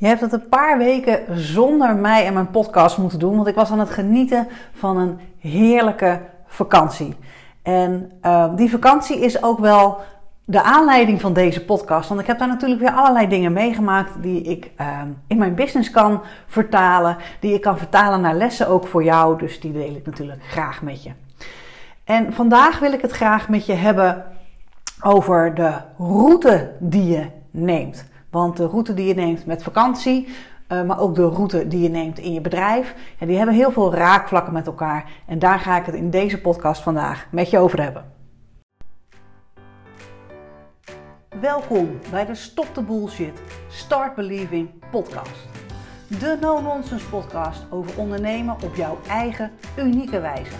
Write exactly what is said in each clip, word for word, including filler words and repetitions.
Je hebt het een paar weken zonder mij en mijn podcast moeten doen, want ik was aan het genieten van een heerlijke vakantie. En uh, die vakantie is ook wel de aanleiding van deze podcast, want ik heb daar natuurlijk weer allerlei dingen meegemaakt die ik uh, in mijn business kan vertalen, die ik kan vertalen naar lessen ook voor jou, dus die deel ik natuurlijk graag met je. En vandaag wil ik het graag met je hebben over de route die je neemt. Want de route die je neemt met vakantie, maar ook de route die je neemt in je bedrijf, die hebben heel veel raakvlakken met elkaar. En daar ga ik het in deze podcast vandaag met je over hebben. Welkom bij de Stop the Bullshit, Start Believing podcast. De no-nonsense podcast over ondernemen op jouw eigen unieke wijze.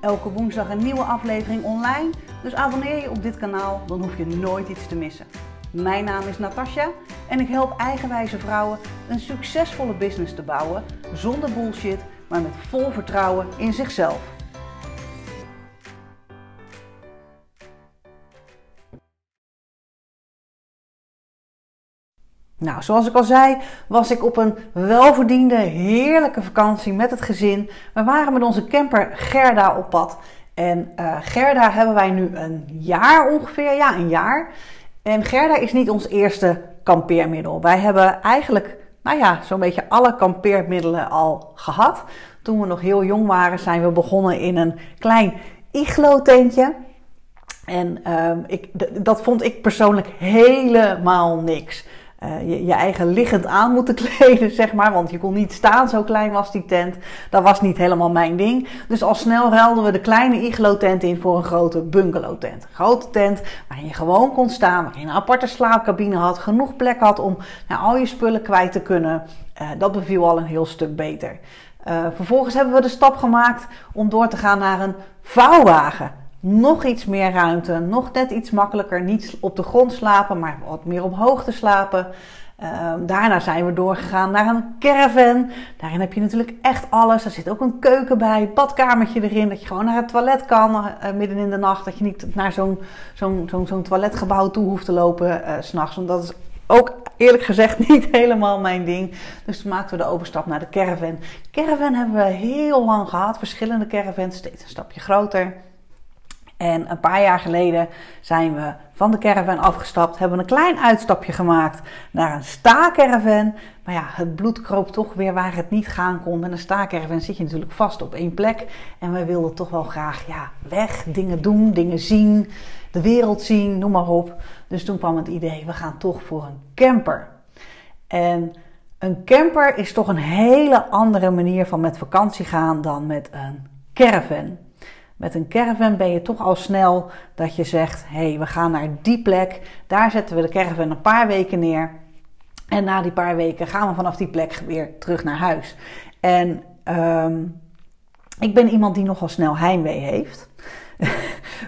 Elke woensdag een nieuwe aflevering online, dus abonneer je op dit kanaal, dan hoef je nooit iets te missen. Mijn naam is Natasja en ik help eigenwijze vrouwen een succesvolle business te bouwen zonder bullshit, maar met vol vertrouwen in zichzelf. Nou, zoals ik al zei, was ik op een welverdiende, heerlijke vakantie met het gezin. We waren met onze camper Gerda op pad en uh, Gerda hebben wij nu een jaar ongeveer, ja een jaar... En Gerda is niet ons eerste kampeermiddel. Wij hebben eigenlijk, nou ja, zo'n beetje alle kampeermiddelen al gehad. Toen we nog heel jong waren, zijn we begonnen in een klein iglo-tentje. En uh, ik, d- dat vond ik persoonlijk helemaal niks. Uh, je, je eigen liggend aan moeten kleden, zeg maar. Want je kon niet staan, zo klein was die tent. Dat was niet helemaal mijn ding. Dus al snel ruilden we de kleine iglo-tent in voor een grote bungalow-tent. Een grote tent waarin je gewoon kon staan. Waarin je een aparte slaapcabine had. Genoeg plek had om nou, al je spullen kwijt te kunnen. Uh, dat beviel al een heel stuk beter. Uh, vervolgens hebben we de stap gemaakt om door te gaan naar een vouwwagen. Nog iets meer ruimte, nog net iets makkelijker. Niet op de grond slapen, maar wat meer op hoogte slapen. Uh, daarna zijn we doorgegaan naar een caravan. Daarin heb je natuurlijk echt alles. Er zit ook een keuken bij, badkamertje erin. Dat je gewoon naar het toilet kan uh, midden in de nacht. Dat je niet naar zo'n, zo'n, zo'n, zo'n toiletgebouw toe hoeft te lopen uh, 's nachts. Want dat is ook eerlijk gezegd niet helemaal mijn ding. Dus toen maakten we de overstap naar de caravan. Caravan hebben we heel lang gehad. Verschillende caravans, steeds een stapje groter. En een paar jaar geleden zijn we van de caravan afgestapt. Hebben we een klein uitstapje gemaakt naar een sta-caravan. Maar ja, het bloed kroop toch weer waar het niet gaan kon. Met een sta-caravan zit je natuurlijk vast op één plek. En wij wilden toch wel graag ja, weg, dingen doen, dingen zien, de wereld zien, noem maar op. Dus toen kwam het idee, we gaan toch voor een camper. En een camper is toch een hele andere manier van met vakantie gaan dan met een caravan. Met een caravan ben je toch al snel dat je zegt, hé, hey, we gaan naar die plek. Daar zetten we de caravan een paar weken neer. En na die paar weken gaan we vanaf die plek weer terug naar huis. En um, ik ben iemand die nogal snel heimwee heeft.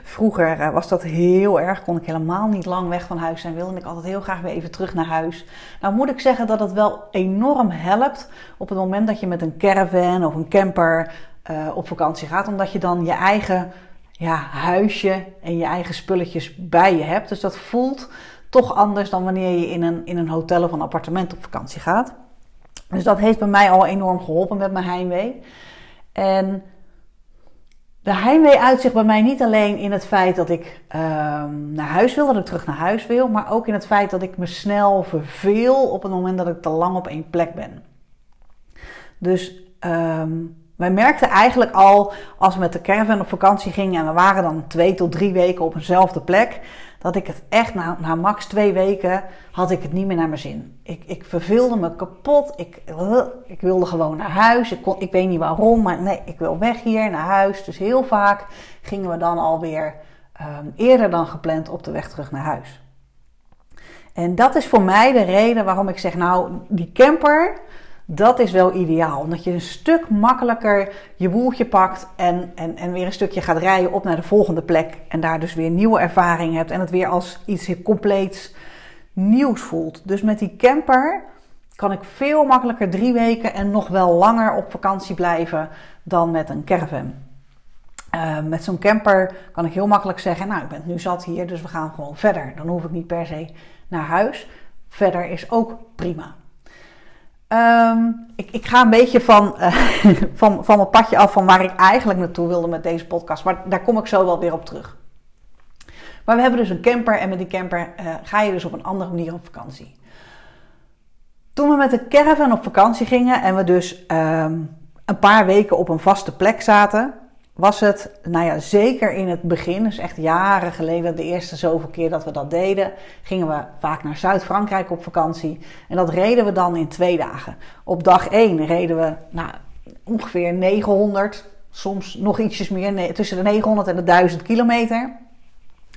Vroeger was dat heel erg, kon ik helemaal niet lang weg van huis zijn. Wilde ik altijd heel graag weer even terug naar huis. Nou moet ik zeggen dat het wel enorm helpt op het moment dat je met een caravan of een camper Uh, op vakantie gaat, omdat je dan je eigen ja, huisje en je eigen spulletjes bij je hebt. Dus dat voelt toch anders dan wanneer je in een, in een hotel of een appartement op vakantie gaat. Dus dat heeft bij mij al enorm geholpen met mijn heimwee. En de heimwee uitzicht bij mij niet alleen in het feit dat ik uh, naar huis wil, dat ik terug naar huis wil, maar ook in het feit dat ik me snel verveel op het moment dat ik te lang op één plek ben. Dus Uh, Wij merkten eigenlijk al, als we met de caravan op vakantie gingen en we waren dan twee tot drie weken op eenzelfde plek, dat ik het echt na, na max twee weken had ik het niet meer naar mijn zin. Ik, ik verveelde me kapot. Ik, ik wilde gewoon naar huis. Ik, kon, ik weet niet waarom, maar nee, ik wil weg hier naar huis. Dus heel vaak gingen we dan alweer um, eerder dan gepland op de weg terug naar huis. En dat is voor mij de reden waarom ik zeg, nou, die camper, dat is wel ideaal, omdat je een stuk makkelijker je boeltje pakt en, en, en weer een stukje gaat rijden op naar de volgende plek. En daar dus weer nieuwe ervaring hebt en het weer als iets compleets nieuws voelt. Dus met die camper kan ik veel makkelijker drie weken en nog wel langer op vakantie blijven dan met een caravan. Uh, met zo'n camper kan ik heel makkelijk zeggen, nou ik ben nu zat hier, dus we gaan gewoon verder. Dan hoef ik niet per se naar huis. Verder is ook prima. Um, ik, ik ga een beetje van, uh, van, van mijn padje af van waar ik eigenlijk naartoe wilde met deze podcast. Maar daar kom ik zo wel weer op terug. Maar we hebben dus een camper en met die camper uh, ga je dus op een andere manier op vakantie. Toen we met de caravan op vakantie gingen en we dus um, een paar weken op een vaste plek zaten, was het, nou ja, zeker in het begin, dus echt jaren geleden, de eerste zoveel keer dat we dat deden, gingen we vaak naar Zuid-Frankrijk op vakantie. En dat reden we dan in twee dagen. Op dag één reden we nou, ongeveer negenhonderd, soms nog ietsjes meer, tussen de negenhonderd en de duizend kilometer.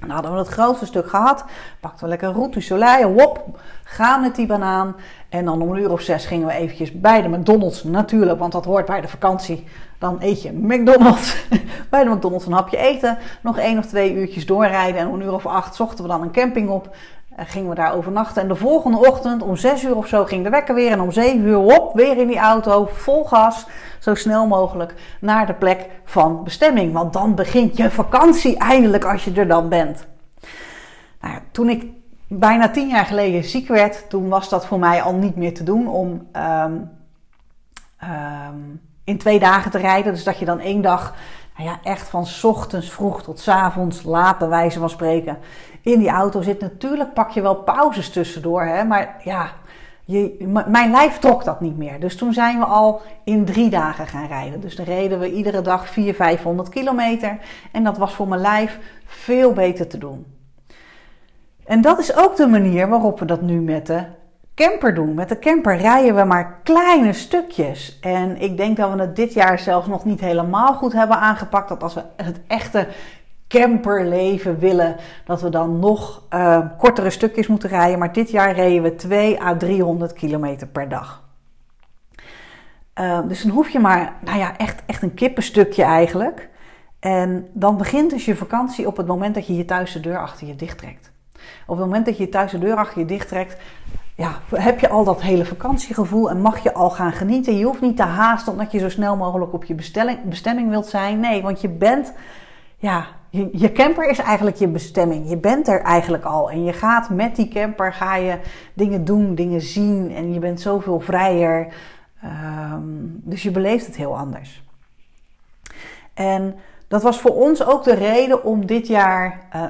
En dan hadden we het grootste stuk gehad, pakten we lekker Route du Soleil, wop, gaan met die banaan. En dan om een uur of zes gingen we eventjes bij de McDonald's, natuurlijk, want dat hoort bij de vakantie. Dan eet je McDonald's, bij de McDonald's een hapje eten, nog één of twee uurtjes doorrijden. En om een uur of acht zochten we dan een camping op, en gingen we daar overnachten. En de volgende ochtend om zes uur of zo ging de wekker weer en om zeven uur, wop, weer in die auto, vol gas, zo snel mogelijk naar de plek van bestemming. Want dan begint je vakantie eindelijk als je er dan bent. Nou, toen ik bijna tien jaar geleden ziek werd, toen was dat voor mij al niet meer te doen om um, um, in twee dagen te rijden. Dus dat je dan één dag, nou ja, echt van 's ochtends vroeg tot 's avonds laat bij wijze van spreken in die auto zit. Natuurlijk pak je wel pauzes tussendoor, hè? Maar ja, je, m- mijn lijf trok dat niet meer. Dus toen zijn we al in drie dagen gaan rijden. Dus dan reden we iedere dag vierhonderd, vijfhonderd kilometer. En dat was voor mijn lijf veel beter te doen. En dat is ook de manier waarop we dat nu met de camper doen. Met de camper rijden we maar kleine stukjes. En ik denk dat we het dit jaar zelfs nog niet helemaal goed hebben aangepakt. Dat als we het echte camperleven willen, dat we dan nog uh, kortere stukjes moeten rijden. Maar dit jaar reden we tweehonderd à driehonderd kilometer per dag. Uh, dus dan hoef je maar, nou ja, echt, echt een kippenstukje eigenlijk. En dan begint dus je vakantie op het moment dat je je thuis de deur achter je dicht trekt. Op het moment dat je je thuis de deur achter je dicht trekt, ja, heb je al dat hele vakantiegevoel en mag je al gaan genieten. Je hoeft niet te haasten omdat je zo snel mogelijk op je bestemming wilt zijn. Nee, want je bent, ja, je, je camper is eigenlijk je bestemming. Je bent er eigenlijk al en je gaat met die camper, ga je dingen doen, dingen zien en je bent zoveel vrijer. Um, dus je beleeft het heel anders. En dat was voor ons ook de reden om dit jaar, uh,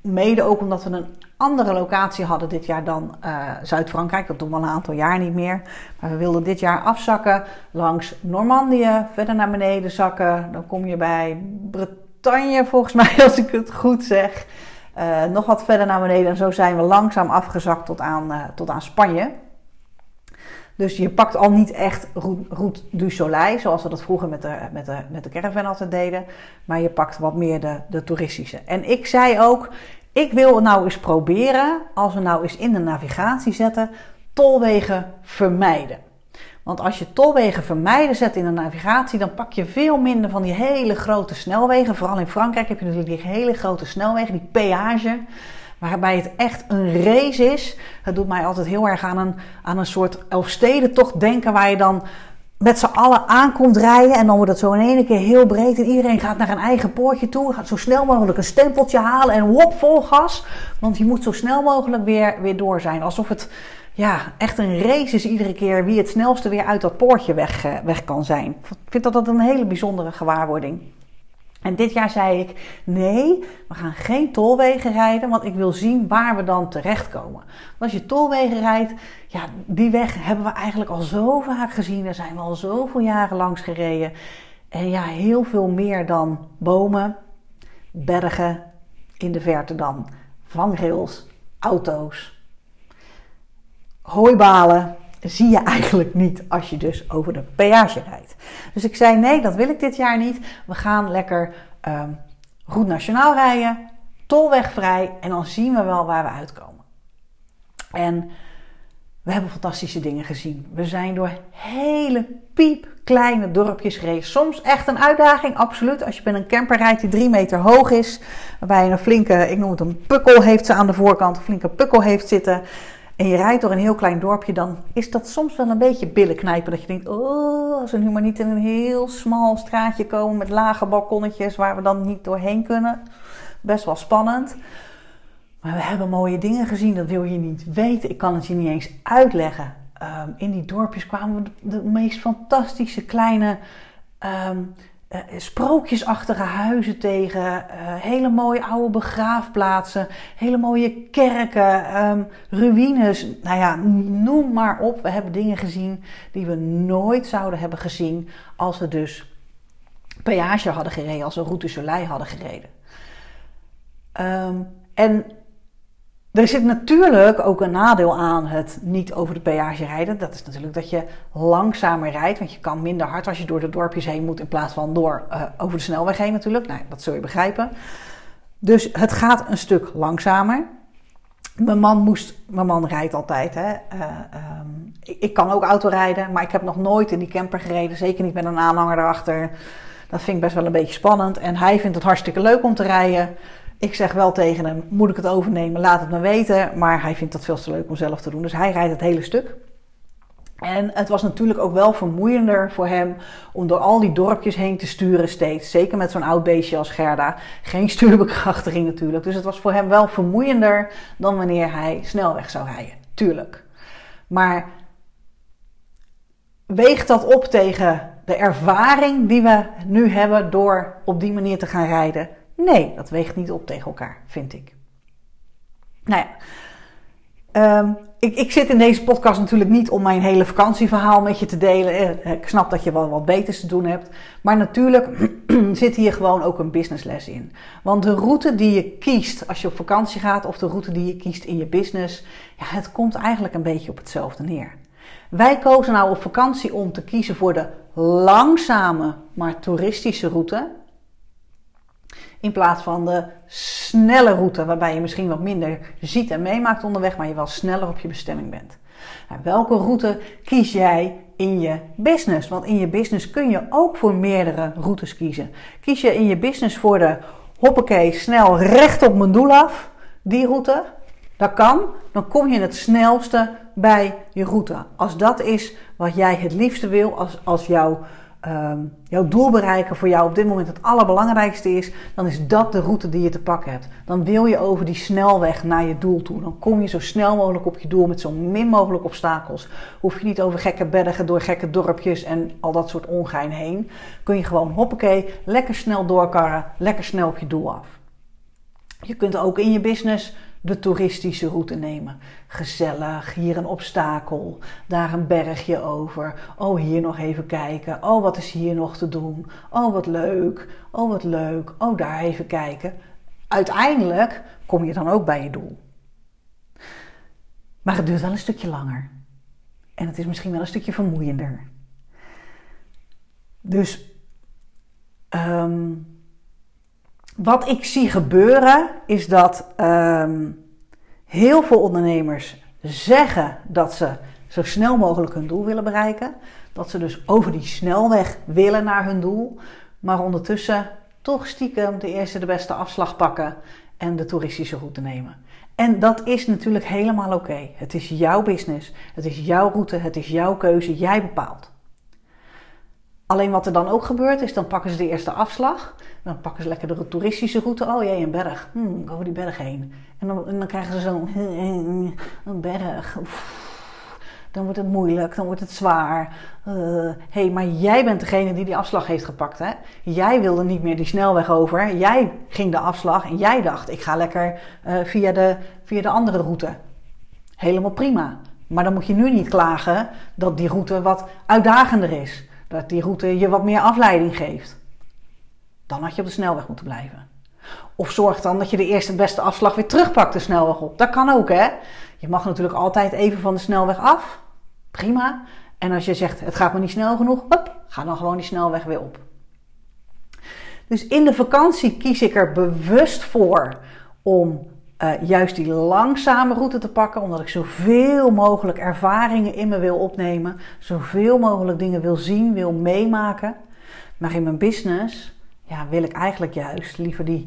mede ook omdat we een andere locatie hadden dit jaar dan uh, Zuid-Frankrijk. Dat doen we al een aantal jaar niet meer. Maar we wilden dit jaar afzakken langs Normandie, verder naar beneden zakken. Dan kom je bij Bretagne volgens mij, als ik het goed zeg. Uh, nog wat verder naar beneden en zo zijn we langzaam afgezakt tot aan, uh, tot aan Spanje. Dus je pakt al niet echt Route du Soleil, zoals we dat vroeger met de, met de, met de caravan altijd deden. Maar je pakt wat meer de, de toeristische. En ik zei ook, ik wil nou eens proberen, als we nou eens in de navigatie zetten, tolwegen vermijden. Want als je tolwegen vermijden zet in de navigatie, dan pak je veel minder van die hele grote snelwegen. Vooral in Frankrijk heb je natuurlijk die hele grote snelwegen, die peage, waarbij het echt een race is. Het doet mij altijd heel erg aan een, aan een soort Elfstedentocht denken, waar je dan met z'n allen aankomt rijden en dan wordt het zo in één keer heel breed en iedereen gaat naar een eigen poortje toe, gaat zo snel mogelijk een stempeltje halen en hop, vol gas. Want je moet zo snel mogelijk weer, weer door zijn. Alsof het, ja, echt een race is iedere keer wie het snelste weer uit dat poortje weg, weg kan zijn. Ik vind dat dat een hele bijzondere gewaarwording. En dit jaar zei ik, nee, we gaan geen tolwegen rijden, want ik wil zien waar we dan terechtkomen. Want als je tolwegen rijdt, ja, die weg hebben we eigenlijk al zo vaak gezien. Daar zijn we al zoveel jaren langs gereden. En ja, heel veel meer dan bomen, bergen, in de verte dan vangrails, auto's, hooibalen. Zie je eigenlijk niet als je dus over de peage rijdt. Dus ik zei, nee, dat wil ik dit jaar niet. We gaan lekker um, Route Nationaal rijden, tolwegvrij en dan zien we wel waar we uitkomen. En we hebben fantastische dingen gezien. We zijn door hele piepkleine dorpjes gereden. Soms echt een uitdaging, absoluut. Als je met een camper rijdt die drie meter hoog is, waarbij je een flinke, ik noem het een pukkel heeft ze aan de voorkant, een flinke pukkel heeft zitten. En je rijdt door een heel klein dorpje, dan is dat soms wel een beetje billenknijpen. Dat je denkt, oh, als we nu maar niet in een heel smal straatje komen met lage balkonnetjes waar we dan niet doorheen kunnen. Best wel spannend. Maar we hebben mooie dingen gezien, dat wil je niet weten. Ik kan het je niet eens uitleggen. um, in die dorpjes kwamen we de, de meest fantastische kleine um, uh, sprookjesachtige huizen tegen. Uh, hele mooie oude begraafplaatsen. Hele mooie kerken. Um, ruïnes. Nou ja, noem maar op. We hebben dingen gezien die we nooit zouden hebben gezien als we dus peage hadden gereden, als we Route du Soleil hadden gereden. Um, en er zit natuurlijk ook een nadeel aan het niet over de peage rijden. Dat is natuurlijk dat je langzamer rijdt, want je kan minder hard als je door de dorpjes heen moet in plaats van door uh, over de snelweg heen natuurlijk. Nou, dat zul je begrijpen. Dus het gaat een stuk langzamer. Mijn man moest, mijn man rijdt altijd. Hè. Uh, um, ik kan ook autorijden, maar ik heb nog nooit in die camper gereden. Zeker niet met een aanhanger erachter. Dat vind ik best wel een beetje spannend. En hij vindt het hartstikke leuk om te rijden. Ik zeg wel tegen hem, moet ik het overnemen? Laat het me weten. Maar hij vindt dat veel te leuk om zelf te doen. Dus hij rijdt het hele stuk. En het was natuurlijk ook wel vermoeiender voor hem om door al die dorpjes heen te sturen steeds. Zeker met zo'n oud beestje als Gerda. Geen stuurbekrachtiging natuurlijk. Dus het was voor hem wel vermoeiender dan wanneer hij snelweg zou rijden. Tuurlijk. Maar weeg dat op tegen de ervaring die we nu hebben door op die manier te gaan rijden. Nee, dat weegt niet op tegen elkaar, vind ik. Nou ja, um, ik, ik zit in deze podcast natuurlijk niet om mijn hele vakantieverhaal met je te delen. Ik snap dat je wel wat beters te doen hebt. Maar natuurlijk zit hier gewoon ook een businessles in. Want de route die je kiest als je op vakantie gaat of de route die je kiest in je business, ja, het komt eigenlijk een beetje op hetzelfde neer. Wij kozen nou op vakantie om te kiezen voor de langzame, maar toeristische route, in plaats van de snelle route, waarbij je misschien wat minder ziet en meemaakt onderweg, maar je wel sneller op je bestemming bent. Nou, welke route kies jij in je business? Want in je business kun je ook voor meerdere routes kiezen. Kies je in je business voor de hoppakee, snel recht op mijn doel af, die route? Dat kan, dan kom je het snelste bij je route. Als dat is wat jij het liefste wil, als, als jouw Um, jouw doel bereiken voor jou op dit moment het allerbelangrijkste is, dan is dat de route die je te pakken hebt. Dan wil je over die snelweg naar je doel toe. Dan kom je zo snel mogelijk op je doel met zo min mogelijk obstakels. Hoef je niet over gekke bergen, door gekke dorpjes en al dat soort ongein heen. Kun je gewoon hoppakee, lekker snel doorkarren, lekker snel op je doel af. Je kunt ook in je business de toeristische route nemen. Gezellig, hier een obstakel, daar een bergje over. Oh, hier nog even kijken. Oh, wat is hier nog te doen? Oh, wat leuk. Oh, wat leuk. Oh, daar even kijken. Uiteindelijk kom je dan ook bij je doel. Maar het duurt wel een stukje langer. En het is misschien wel een stukje vermoeiender. Dus Um, wat ik zie gebeuren is dat um, heel veel ondernemers zeggen dat ze zo snel mogelijk hun doel willen bereiken. Dat ze dus over die snelweg willen naar hun doel. Maar ondertussen toch stiekem de eerste de beste afslag pakken en de toeristische route nemen. En dat is natuurlijk helemaal oké. Okay. Het is jouw business, het is jouw route, het is jouw keuze, jij bepaalt. Alleen wat er dan ook gebeurt is, dan pakken ze de eerste afslag. Dan pakken ze lekker de toeristische route. Oh jee, een berg. Hmm, over die berg heen. En dan, en dan krijgen ze zo'n een berg. Oef, dan wordt het moeilijk, dan wordt het zwaar. Uh, hey, maar jij bent degene die die afslag heeft gepakt, hè? Jij wilde niet meer die snelweg over. Jij ging de afslag en jij dacht, ik ga lekker uh, via, de, via de andere route. Helemaal prima. Maar dan moet je nu niet klagen dat die route wat uitdagender is. Dat die route je wat meer afleiding geeft. Dan had je op de snelweg moeten blijven. Of zorg dan dat je de eerste beste afslag weer terugpakt de snelweg op. Dat kan ook, hè. Je mag natuurlijk altijd even van de snelweg af. Prima. En als je zegt, het gaat me niet snel genoeg. Hop, ga dan gewoon die snelweg weer op. Dus in de vakantie kies ik er bewust voor om Uh, juist die langzame route te pakken, omdat ik zoveel mogelijk ervaringen in me wil opnemen, zoveel mogelijk dingen wil zien, wil meemaken. Maar in mijn business, ja, wil ik eigenlijk juist liever die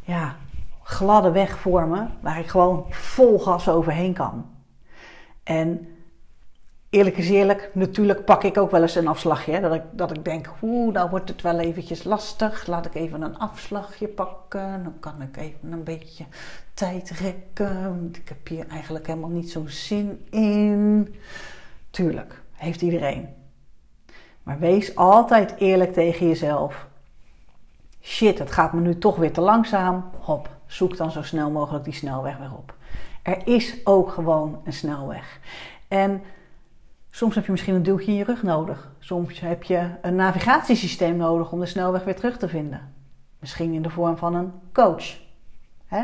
ja, gladde weg vormen, waar ik gewoon vol gas overheen kan. En eerlijk is eerlijk, natuurlijk pak ik ook wel eens een afslagje. Hè? Dat ik, dat ik denk, oeh, nou wordt het wel eventjes lastig. Laat ik even een afslagje pakken. Dan kan ik even een beetje tijd rekken. Want ik heb hier eigenlijk helemaal niet zo'n zin in. Tuurlijk, heeft iedereen. Maar wees altijd eerlijk tegen jezelf. Shit, het gaat me nu toch weer te langzaam. Hop, zoek dan zo snel mogelijk die snelweg weer op. Er is ook gewoon een snelweg. En soms heb je misschien een duwtje in je rug nodig. Soms heb je een navigatiesysteem nodig om de snelweg weer terug te vinden. Misschien in de vorm van een coach. Hè?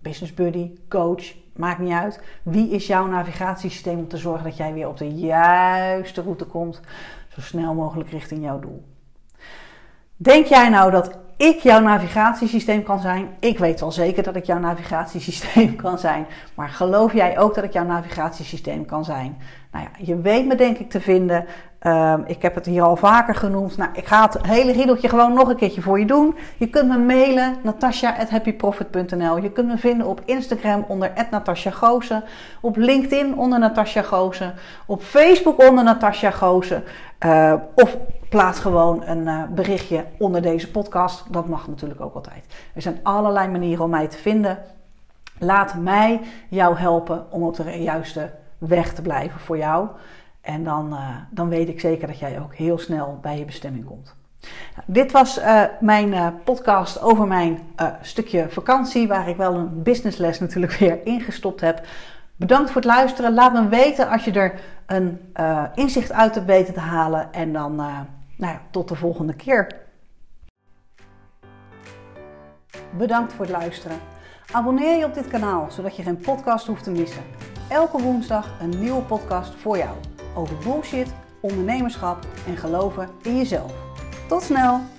Business buddy, coach, maakt niet uit. Wie is jouw navigatiesysteem om te zorgen dat jij weer op de juiste route komt, zo snel mogelijk richting jouw doel? Denk jij nou dat ik jouw navigatiesysteem kan zijn? Ik weet wel zeker dat ik jouw navigatiesysteem kan zijn. Maar geloof jij ook dat ik jouw navigatiesysteem kan zijn? Nou ja, je weet me denk ik te vinden. Um, ik heb het hier al vaker genoemd. Nou, ik ga het hele riedeltje gewoon nog een keertje voor je doen. Je kunt me mailen, natasja at happyprofit punt n l. Je kunt me vinden op Instagram onder at natasja goossen. Op LinkedIn onder Natasja Goossen. Op Facebook onder Natasja Goossen. Uh, of plaats gewoon een uh, berichtje onder deze podcast. Dat mag natuurlijk ook altijd. Er zijn allerlei manieren om mij te vinden. Laat mij jou helpen om op de juiste weg te blijven voor jou. En dan, uh, dan weet ik zeker dat jij ook heel snel bij je bestemming komt. Nou, dit was uh, mijn uh, podcast over mijn uh, stukje vakantie, waar ik wel een businessles natuurlijk weer ingestopt heb. Bedankt voor het luisteren. Laat me weten als je er een uh, inzicht uit hebt weten te halen. En dan uh, nou ja, tot de volgende keer. Bedankt voor het luisteren. Abonneer je op dit kanaal, zodat je geen podcast hoeft te missen. Elke woensdag een nieuwe podcast voor jou. Over bullshit, ondernemerschap en geloven in jezelf. Tot snel!